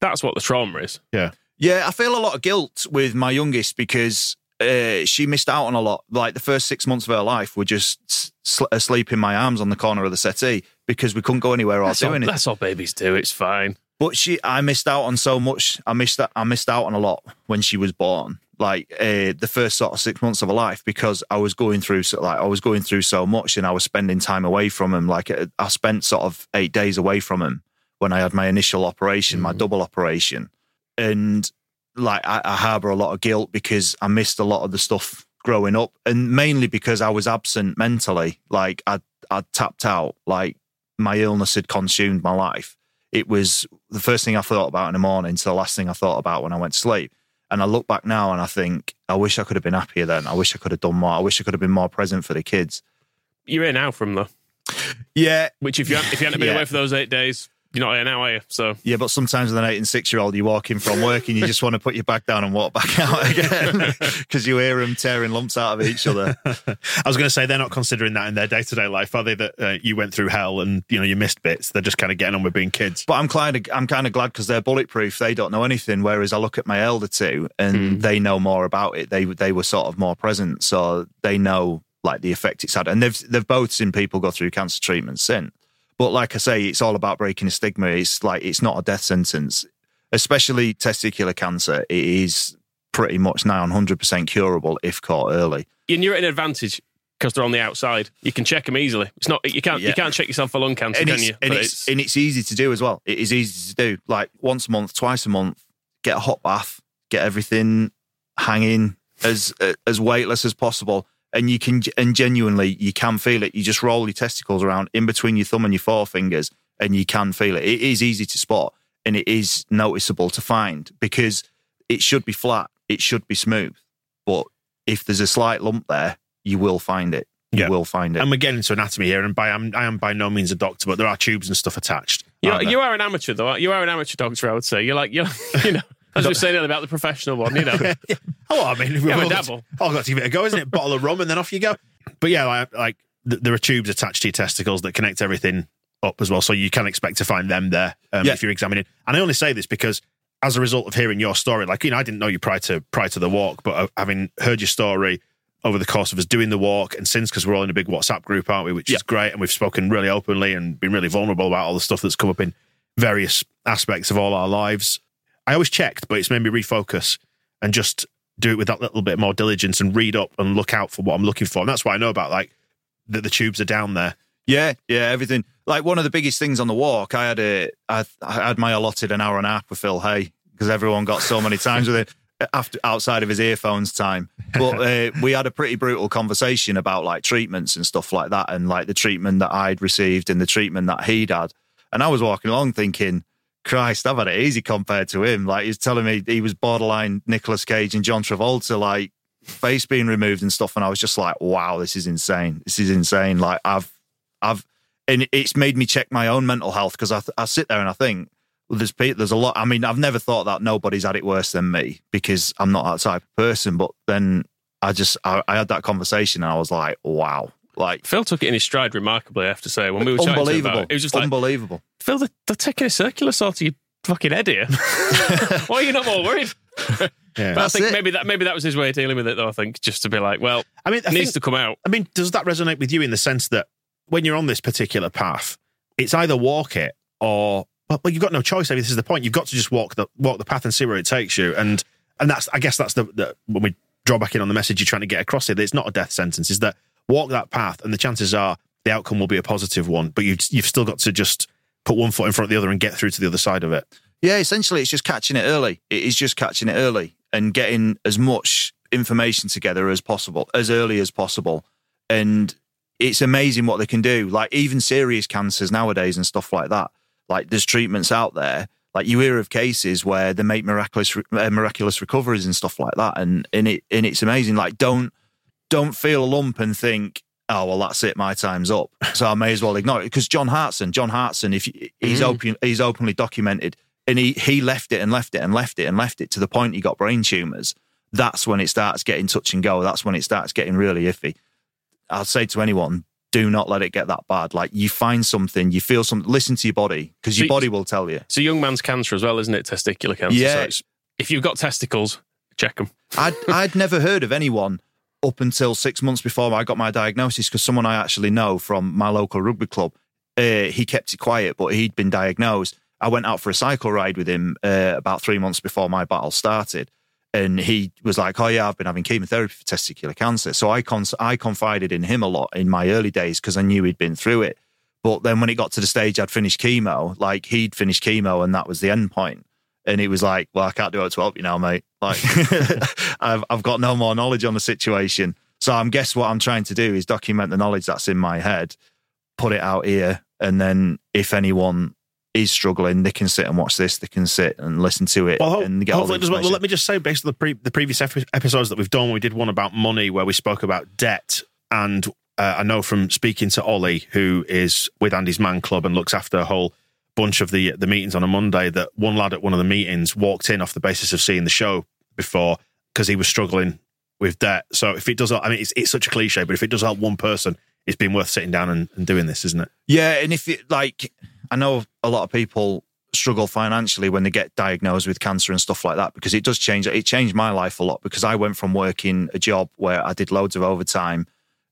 that's what the trauma is. Yeah. Yeah, I feel a lot of guilt with my youngest because she missed out on a lot. Like the first 6 months of her life were just asleep in my arms on the corner of the settee because we couldn't go anywhere or do anything. That's all babies do. It's fine. But I missed out on so much. I missed out on a lot when she was born. Like the first sort of 6 months of her life because I was going through so much and I was spending time away from him. Like I spent sort of 8 days away from him when I had my initial operation, my double operation. And like I harbour a lot of guilt because I missed a lot of the stuff growing up, and mainly because I was absent mentally. Like I tapped out. Like my illness had consumed my life. It was the first thing I thought about in the morning to the last thing I thought about when I went to sleep. And I look back now and I think, I wish I could have been happier then. I wish I could have done more. I wish I could have been more present for the kids. You're here now from the... Yeah. Which if you hadn't been away for those 8 days... You're not here now, are you? So yeah, but sometimes with an 8 and 6 year old, you walk in from work and you just want to put your bag down and walk back out again because you hear them tearing lumps out of each other. I was going to say they're not considering that in their day to day life, are they? That you went through hell and you missed bits. They're just kind of getting on with being kids. But I'm kind of glad because they're bulletproof. They don't know anything. Whereas I look at my elder two and they know more about it. They were sort of more present, so they know like the effect it's had. And they've both seen people go through cancer treatment since. But like I say, it's all about breaking the stigma. It's like, it's not a death sentence, especially testicular cancer. It is pretty much now 100% curable if caught early. And you're at an advantage because they're on the outside. You can check them easily. It's not, you can't check yourself for lung cancer, and can you? And it's easy to do as well. It is easy to do. Like once a month, twice a month, get a hot bath, get everything hanging as weightless as possible. And you can, and genuinely, you can feel it. You just roll your testicles around in between your thumb and your forefingers, and you can feel it. It is easy to spot, and it is noticeable to find because it should be flat, it should be smooth. But if there's a slight lump there, you will find it. You will find it. And we're getting into anatomy here, and I am by no means a doctor, but there are tubes and stuff attached. You are an amateur, though. You are an amateur doctor, I would say. You're as we said about the professional one, you know. Yeah. Oh, I mean, we'll dabble. I've got to give it a go, isn't it? Bottle of rum and then off you go. But yeah, there are tubes attached to your testicles that connect everything up as well, so you can expect to find them there if you're examining. And I only say this because as a result of hearing your story, I didn't know you prior to the walk, but having heard your story over the course of us doing the walk and since, because we're all in a big WhatsApp group, aren't we, which is great, and we've spoken really openly and been really vulnerable about all the stuff that's come up in various aspects of all our lives. I always checked, but it's made me refocus and just do it with that little bit more diligence and read up and look out for what I'm looking for. And that's why I know about that the tubes are down there. Yeah, everything. Like one of the biggest things on the walk, I had my allotted an hour and a half with Phil Hay because everyone got so many times with him outside of his earphones time. But we had a pretty brutal conversation about treatments and stuff like that, and the treatment that I'd received and the treatment that he'd had. And I was walking along thinking, Christ, I've had it easy compared to him. He's telling me he was borderline Nicolas Cage and John Travolta, face being removed and stuff. And I was just like, wow, this is insane. And it's made me check my own mental health because I sit there and I think, well, there's a lot. I mean, I've never thought that nobody's had it worse than me because I'm not that type of person. But then I had that conversation and I was like, wow. Phil took it in his stride remarkably, I have to say, when we were chatting to him about it. It was just unbelievable. Phil, they're taking a circular saw to your fucking head here. Why are you not more worried? Yeah, but I think maybe that was his way of dealing with it, though, I think, just to be it needs to come out. I mean, does that resonate with you in the sense that when you're on this particular path, it's either walk it or... Well, you've got no choice. I mean, this is the point. You've got to just walk the path and see where it takes you. And that's, I guess that's the when we draw back in on the message you're trying to get across here, that it's not a death sentence, is that walk that path and the chances are the outcome will be a positive one, but you've still got to just put one foot in front of the other and get through to the other side of it. Yeah, essentially it's just catching it early. It is just catching it early and getting as much information together as possible, as early as possible. And it's amazing what they can do. Even serious cancers nowadays and stuff like that. There's treatments out there. You hear of cases where they make miraculous recoveries and stuff like that. And it's amazing. Don't feel a lump and think, oh, well, that's it, my time's up. So I may as well ignore it. Because John Hartson, he's openly documented, and he left it to the point he got brain tumours. That's when it starts getting touch and go. That's when it starts getting really iffy. I'll say to anyone, do not let it get that bad. You find something, you feel something, listen to your body, because your body will tell you. It's a young man's cancer as well, isn't it? Testicular cancer. Yeah. So if you've got testicles, check them. I'd never heard of anyone up until 6 months before I got my diagnosis, because someone I actually know from my local rugby club, he kept it quiet, but he'd been diagnosed. I went out for a cycle ride with him about 3 months before my battle started. And he was like, oh yeah, I've been having chemotherapy for testicular cancer. So I confided in him a lot in my early days because I knew he'd been through it. But then when it got to the stage I'd finished chemo, he'd finished chemo and that was the end point. And it was like, well, I can't do it to help you now, mate. I've got no more knowledge on the situation. So I guess what I'm trying to do is document the knowledge that's in my head, put it out here. And then if anyone is struggling, they can sit and watch this. They can sit and listen to it. Well, and get all the information. Well, let me just say, based on the previous episodes that we've done, we did one about money where we spoke about debt. And I know from speaking to Ollie, who is with Andy's Man Club and looks after a whole bunch of the meetings on a Monday, that one lad at one of the meetings walked in off the basis of seeing the show before because he was struggling with debt. So if it does, I mean, it's such a cliche, but if it does help one person, it's been worth sitting down and doing this, isn't it? Yeah, and if it, I know a lot of people struggle financially when they get diagnosed with cancer and stuff like that, because it does change. It changed my life a lot because I went from working a job where I did loads of overtime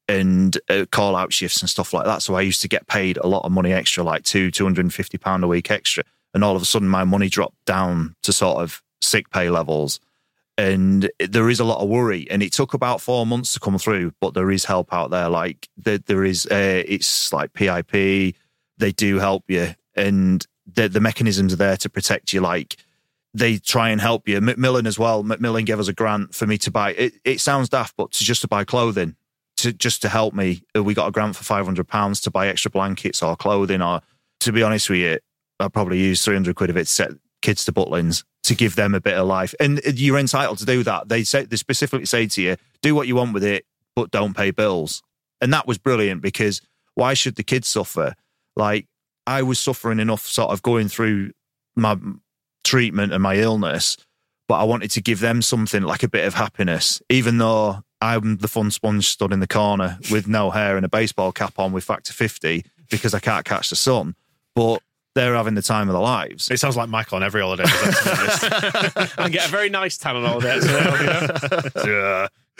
and call out shifts and stuff like that. So I used to get paid a lot of money extra, like £250 a week extra. And all of a sudden my money dropped down to sort of sick pay levels. And there is a lot of worry, and it took about 4 months to come through, but there is help out there. Like there is, it's like PIP, they do help you, and the mechanisms are there to protect you. Like they try and help you. Macmillan as well. Macmillan gave us a grant for me to buy, it sounds daft, but to buy clothing, to help me. We got a grant for £500 to buy extra blankets or clothing, or to be honest with you, I probably used 300 quid of it to set kids to Butlins, to give them a bit of life. And you're entitled to do that. They specifically say to you, do what you want with it, but don't pay bills. And that was brilliant, because why should the kids suffer? Like, I was suffering enough sort of going through my treatment and my illness, but I wanted to give them something like a bit of happiness, even though I'm the fun sponge stood in the corner with no hair and a baseball cap on with factor 50 because I can't catch the sun. But they're having the time of their lives. It sounds like Michael on every holiday. I get a very nice tan on holiday.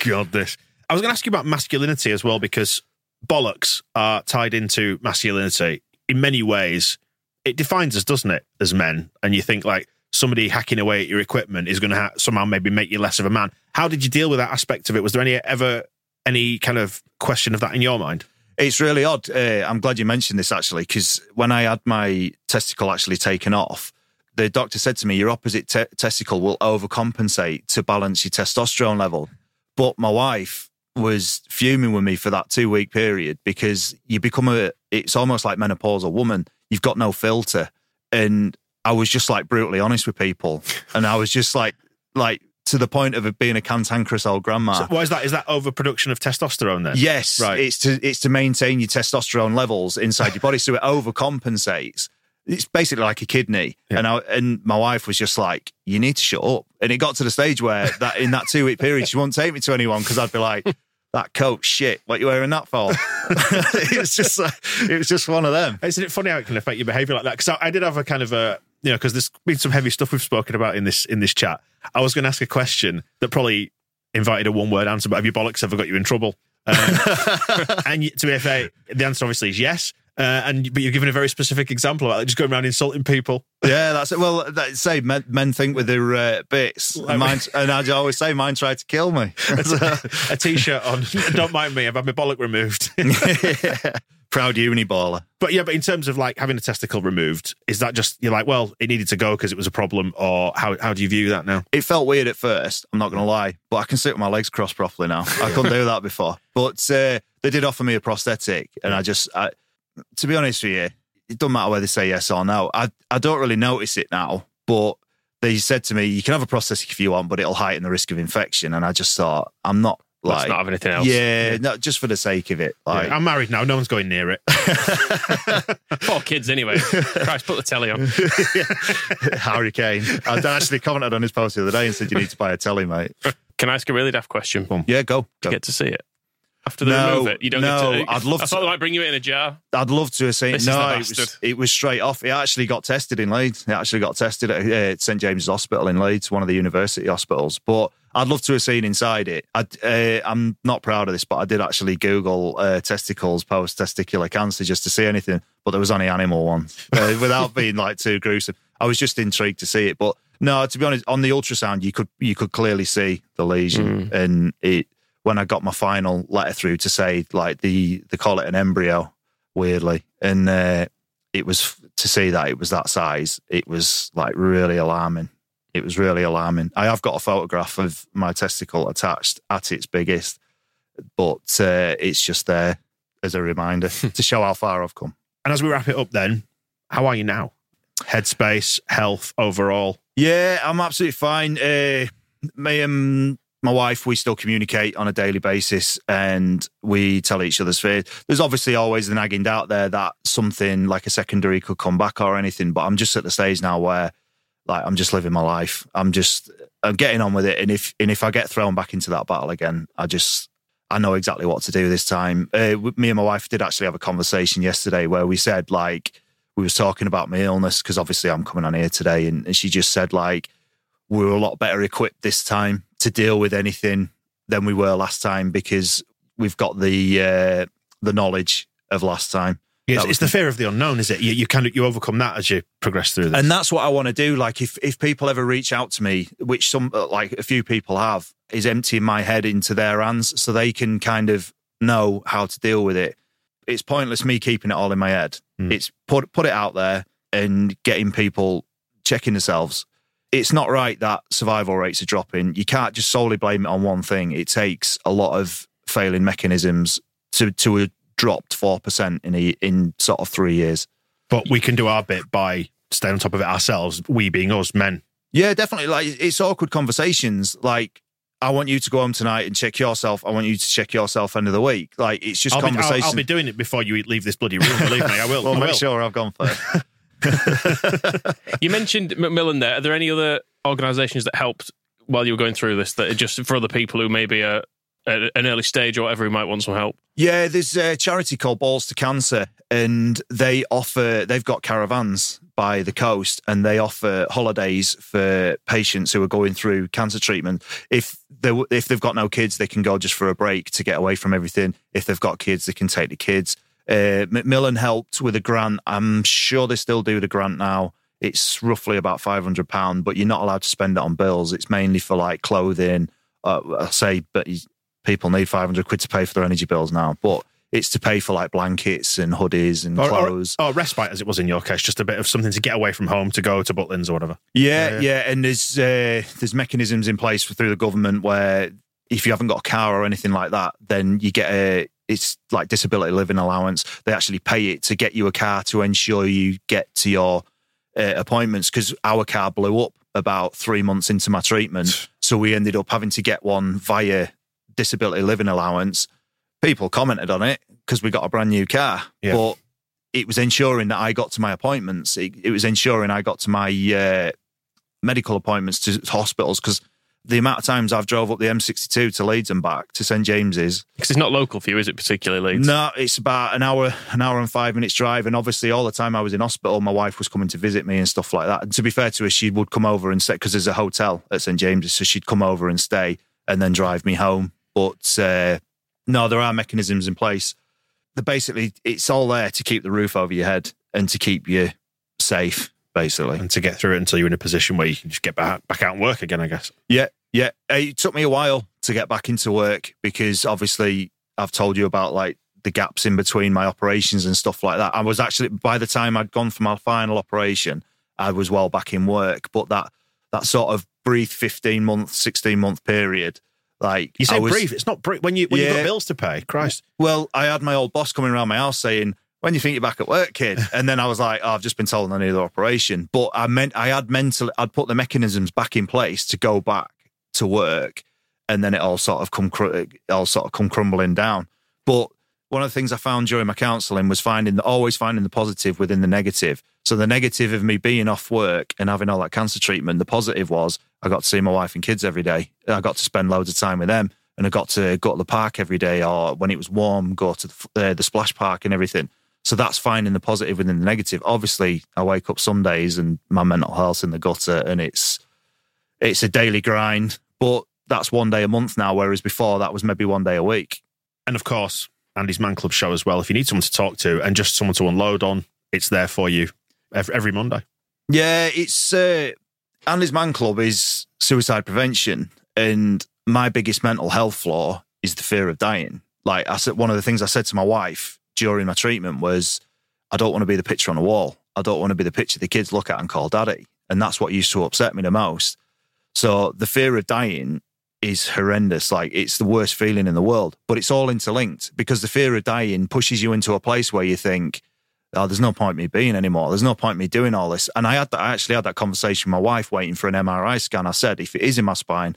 God, this. I was going to ask you about masculinity as well, because bollocks are tied into masculinity in many ways. It defines us, doesn't it, as men? And you think like somebody hacking away at your equipment is going to somehow maybe make you less of a man. How did you deal with that aspect of it? Was there any kind of question of that in your mind? It's really odd. I'm glad you mentioned this, actually, because when I had my testicle actually taken off, the doctor said to me, your opposite testicle will overcompensate to balance your testosterone level. But my wife was fuming with me for that 2-week period, because you become it's almost like menopausal woman. You've got no filter. And I was just like brutally honest with people. And I was just like, to the point of it being a cantankerous old grandma. So why is that? Is that overproduction of testosterone then? Yes, right. It's to maintain your testosterone levels inside your body, so it overcompensates. It's basically like a kidney. Yeah. And my wife was just like, you need to shut up. And it got to the stage where that in that 2-week period, she wouldn't take me to anyone, because I'd be like, that coat, shit, what are you wearing that for? It was just one of them. Isn't it funny how it can affect your behaviour like that? Because I did have a kind of a, you know, because there's been some heavy stuff we've spoken about in this chat. I was going to ask a question that probably invited a one-word answer, but have your bollocks ever got you in trouble? And to be fair, the answer obviously is yes. But you're given a very specific example about it, just going around insulting people. Yeah, that's it. Well, say men think with their bits. And I always say, mine tried to kill me. a T-shirt on, don't mind me, I've had my bollock removed. Yeah. Proud uni baller. But in terms of like having a testicle removed, is that just, you're like, well, it needed to go because it was a problem, or how do you view that now? It felt weird at first, I'm not going to lie, but I can sit with my legs crossed properly now. I couldn't do that before. But they did offer me a prosthetic, and I to be honest with you, it doesn't matter whether they say yes or no. I don't really notice it now, but they said to me, you can have a prosthetic if you want, but it'll heighten the risk of infection. And I just thought, I'm not. Let's not have anything else. Yeah, no, just for the sake of it. Like, yeah, I'm married now. No one's going near it. 4 kids anyway. Christ, put the telly on. Harry Kane. I actually commented on his post the other day and said, you need to buy a telly, mate. Can I ask a really daft question? Yeah, go. Do you get to see it? After they remove it, you don't get to... I'd love to. I thought they might bring you in a jar. I'd love to have seen... It was straight off. It actually got tested in Leeds. It actually got tested at St. James's Hospital in Leeds, one of the university hospitals. But I'd love to have seen inside it. I'm not proud of this, but I did actually Google testicles post-testicular cancer just to see anything, but there was only animal ones without being like too gruesome. I was just intrigued to see it. But no, to be honest, on the ultrasound, you could clearly see the lesion and it... When I got my final letter through to say, like, they call it an embryo, weirdly. And it was to see that it was that size. It was, like, really alarming. It was really alarming. I have got a photograph of my testicle attached at its biggest, but it's just there as a reminder to show how far I've come. And as we wrap it up then, how are you now? Headspace, health, overall? Yeah, I'm absolutely fine. My wife, we still communicate on a daily basis and we tell each other's fears. There's obviously always the nagging doubt there that something like a secondary could come back or anything, but I'm just at the stage now where like I'm just living my life. I'm getting on with it. And if I get thrown back into that battle again, I know exactly what to do this time. Me and my wife did actually have a conversation yesterday where we said, like, we was talking about my illness because obviously I'm coming on here today, and she just said, like, we were a lot better equipped this time to deal with anything than we were last time, because we've got the knowledge of last time. Yes, it's the fear of the unknown, is it? You overcome that as you progress through this. And that's what I want to do. Like if people ever reach out to me, which some, like a few people have, is emptying my head into their hands so they can kind of know how to deal with it. It's pointless me keeping it all in my head. Mm. It's put it out there and getting people checking themselves. It's not right that survival rates are dropping. You can't just solely blame it on one thing. It takes a lot of failing mechanisms to a dropped 4% in sort of 3 years. But we can do our bit by staying on top of it ourselves, we being us men. Yeah, definitely. Like it's awkward conversations. Like I want you to go home tonight and check yourself. I want you to check yourself end of the week. Like it's just conversation. I'll be doing it before you leave this bloody room. Believe me, I will. Well, I will. Make sure I've gone first. You mentioned Macmillan there. Are there any other organisations that helped while you were going through this that are just for other people who maybe are at an early stage or whatever who might want some help? Yeah, there's a charity called Balls to Cancer, and they've got caravans by the coast, and they offer holidays for patients who are going through cancer treatment. If they've got no kids, they can go just for a break to get away from everything. If they've got kids, they can take the kids. Macmillan helped with a grant. I'm sure they still do the grant now. It's roughly about £500, but you're not allowed to spend it on bills. It's mainly for like clothing. I say, but people need £500 to pay for their energy bills now, but it's to pay for like blankets and hoodies and clothes. Or respite, as it was in your case, just a bit of something to get away from home, to go to Butlins or whatever. Yeah. And there's mechanisms in place through the government where if you haven't got a car or anything like that, then you get it's like disability living allowance. They actually pay it to get you a car to ensure you get to your appointments, because our car blew up about 3 months into my treatment. So we ended up having to get one via disability living allowance. People commented on it because we got a brand new car, but it was ensuring that I got to my appointments. It was ensuring I got to my medical appointments, to hospitals, because the amount of times I've drove up the M62 to Leeds and back to St. James's. Because it's not local for you, is it, particularly Leeds? No, it's about an hour and 5 minutes drive. And obviously all the time I was in hospital, my wife was coming to visit me and stuff like that. And to be fair to her, she would come over and stay, because there's a hotel at St. James's. So she'd come over and stay and then drive me home. But no, there are mechanisms in place. Basically, it's all there to keep the roof over your head and to keep you safe, basically. And to get through it until you're in a position where you can just get back out and work again, I guess. Yeah. It took me a while to get back into work, because obviously I've told you about like the gaps in between my operations and stuff like that. I was actually, by the time I'd gone for my final operation, I was well back in work. But that sort of brief 15-month, 16-month period, like... You say brief, it's not brief. When you've got bills to pay, Christ. Well, I had my old boss coming around my house saying, "When do you think you're back at work, kid?" And then I was like, "Oh, I've just been told I need another operation." But I'd put the mechanisms back in place to go back to work, and then it all sort of come crumbling down. But one of the things I found during my counselling was always finding the positive within the negative. So the negative of me being off work and having all that cancer treatment, the positive was I got to see my wife and kids every day. I got to spend loads of time with them, and I got to go to the park every day, or when it was warm, go to the splash park and everything. So that's finding the positive within the negative. Obviously, I wake up some days and my mental health's in the gutter, and it's a daily grind. But that's one day a month now, whereas before that was maybe one day a week. And of course, Andy's Man Club show as well. If you need someone to talk to and just someone to unload on, it's there for you every Monday. Yeah, it's Andy's Man Club is suicide prevention, and my biggest mental health flaw is the fear of dying. Like I said, one of the things I said to my wife during my treatment was, I don't want to be the picture on the wall. I don't want to be the picture the kids look at and call daddy. And that's what used to upset me the most. So the fear of dying is horrendous. Like it's the worst feeling in the world, but it's all interlinked, because the fear of dying pushes you into a place where you think, oh, there's no point me being anymore. There's no point me doing all this. And I actually had that conversation with my wife waiting for an MRI scan. I said, if it is in my spine,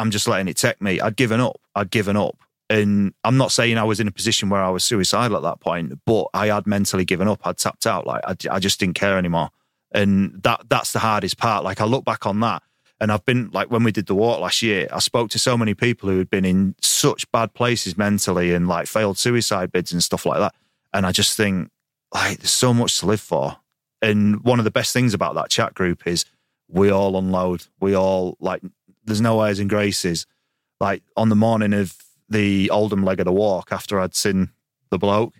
I'm just letting it take me. I'd given up. And I'm not saying I was in a position where I was suicidal at that point, but I had mentally given up. I'd tapped out. Like I just didn't care anymore. And that's the hardest part. Like I look back on that, and I've been like, when we did the walk last year, I spoke to so many people who had been in such bad places mentally and like failed suicide bids and stuff like that. And I just think like there's so much to live for. And one of the best things about that chat group is we all unload. We all like, there's no airs and graces. Like on the morning of the Oldham leg of the walk after I'd seen the bloke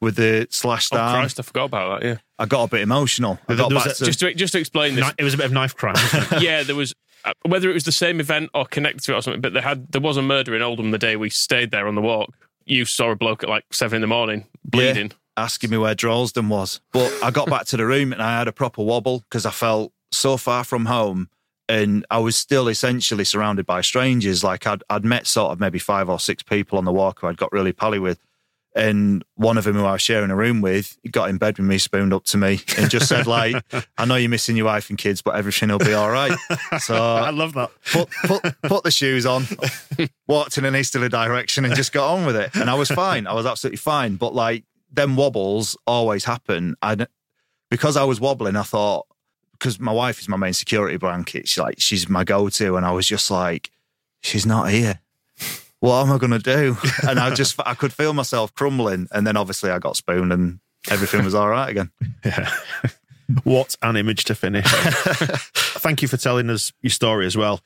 with the slashed arm. Oh Christ, I forgot about that, yeah. I got a bit emotional. Just to explain this. It was a bit of knife crime, wasn't it? Yeah, there was, whether it was the same event or connected to it or something, but there was a murder in Oldham the day we stayed there on the walk. You saw a bloke at like 7 a.m, bleeding. Yeah, asking me where Drolsden was. But I got back to the room and I had a proper wobble because I felt so far from home and I was still essentially surrounded by strangers. Like I'd met sort of maybe 5 or 6 people on the walk who I'd got really pally with. And one of them who I was sharing a room with got in bed with me, spooned up to me and just said like, I know you're missing your wife and kids, but everything will be all right. So I love that. Put the shoes on, walked in an easterly direction and just got on with it. And I was fine. I was absolutely fine. But like them wobbles always happen. Because I was wobbling, I thought, because my wife is my main security blanket. She's my go-to. And I was just like, she's not here. What am I going to do? And I could feel myself crumbling. And then obviously I got spooned and everything was all right again. Yeah. What an image to finish. Thank you for telling us your story as well.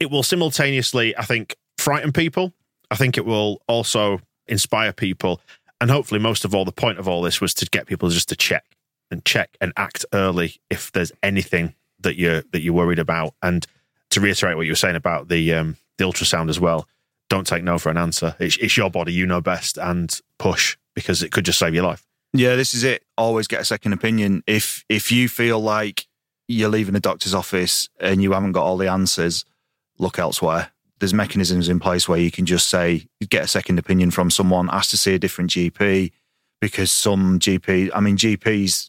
It will simultaneously, I think, frighten people. I think it will also inspire people. And hopefully most of all, the point of all this was to get people just to check and act early if there's anything that you're worried about. And to reiterate what you were saying about the ultrasound as well, don't take no for an answer. It's your body, you know best, and push because it could just save your life. Yeah, this is it. Always get a second opinion. If you feel like you're leaving a doctor's office and you haven't got all the answers, look elsewhere. There's mechanisms in place where you can just say, get a second opinion from someone, ask to see a different GP because some GP, I mean, GPs,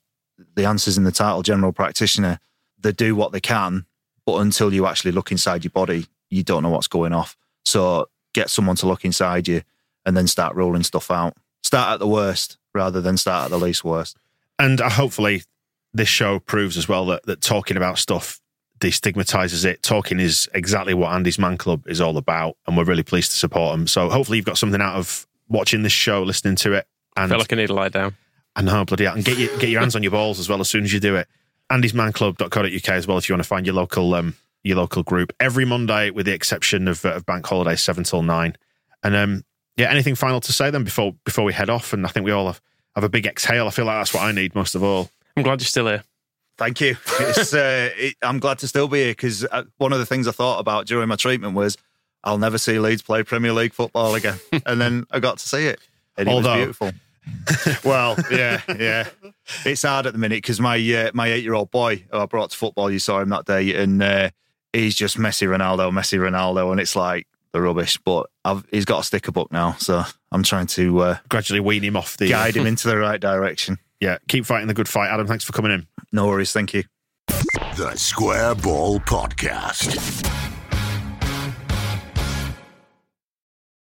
the answer's in the title, general practitioner, they do what they can, but until you actually look inside your body, you don't know what's going off. So get someone to look inside you and then start ruling stuff out. Start at the worst rather than start at the least worst. And hopefully this show proves as well that talking about stuff destigmatizes it. Talking is exactly what Andy's Man Club is all about, and we're really pleased to support them. So hopefully you've got something out of watching this show, listening to it. And I feel like I need to lie down. I know, bloody hell. And get your hands on your balls as well as soon as you do it. andysmanclub.co.uk as well if you want to find your local group every Monday, with the exception of bank holidays, 7 till 9. And anything final to say then before we head off? And I think we all have a big exhale. I feel like that's what I need most of all. I'm glad you're still here. Thank you. I'm glad to still be here because one of the things I thought about during my treatment was I'll never see Leeds play Premier League football again, and then I got to see it, and it was beautiful. Well, yeah. It's hard at the minute because my 8-year-old boy who I brought to football, you saw him that day, and he's just Messi Ronaldo, and it's like the rubbish. But he's got a sticker book now, so I'm trying to gradually wean him off guide him into the right direction. Yeah, keep fighting the good fight. Adam, thanks for coming in. No worries, thank you. The Square Ball Podcast.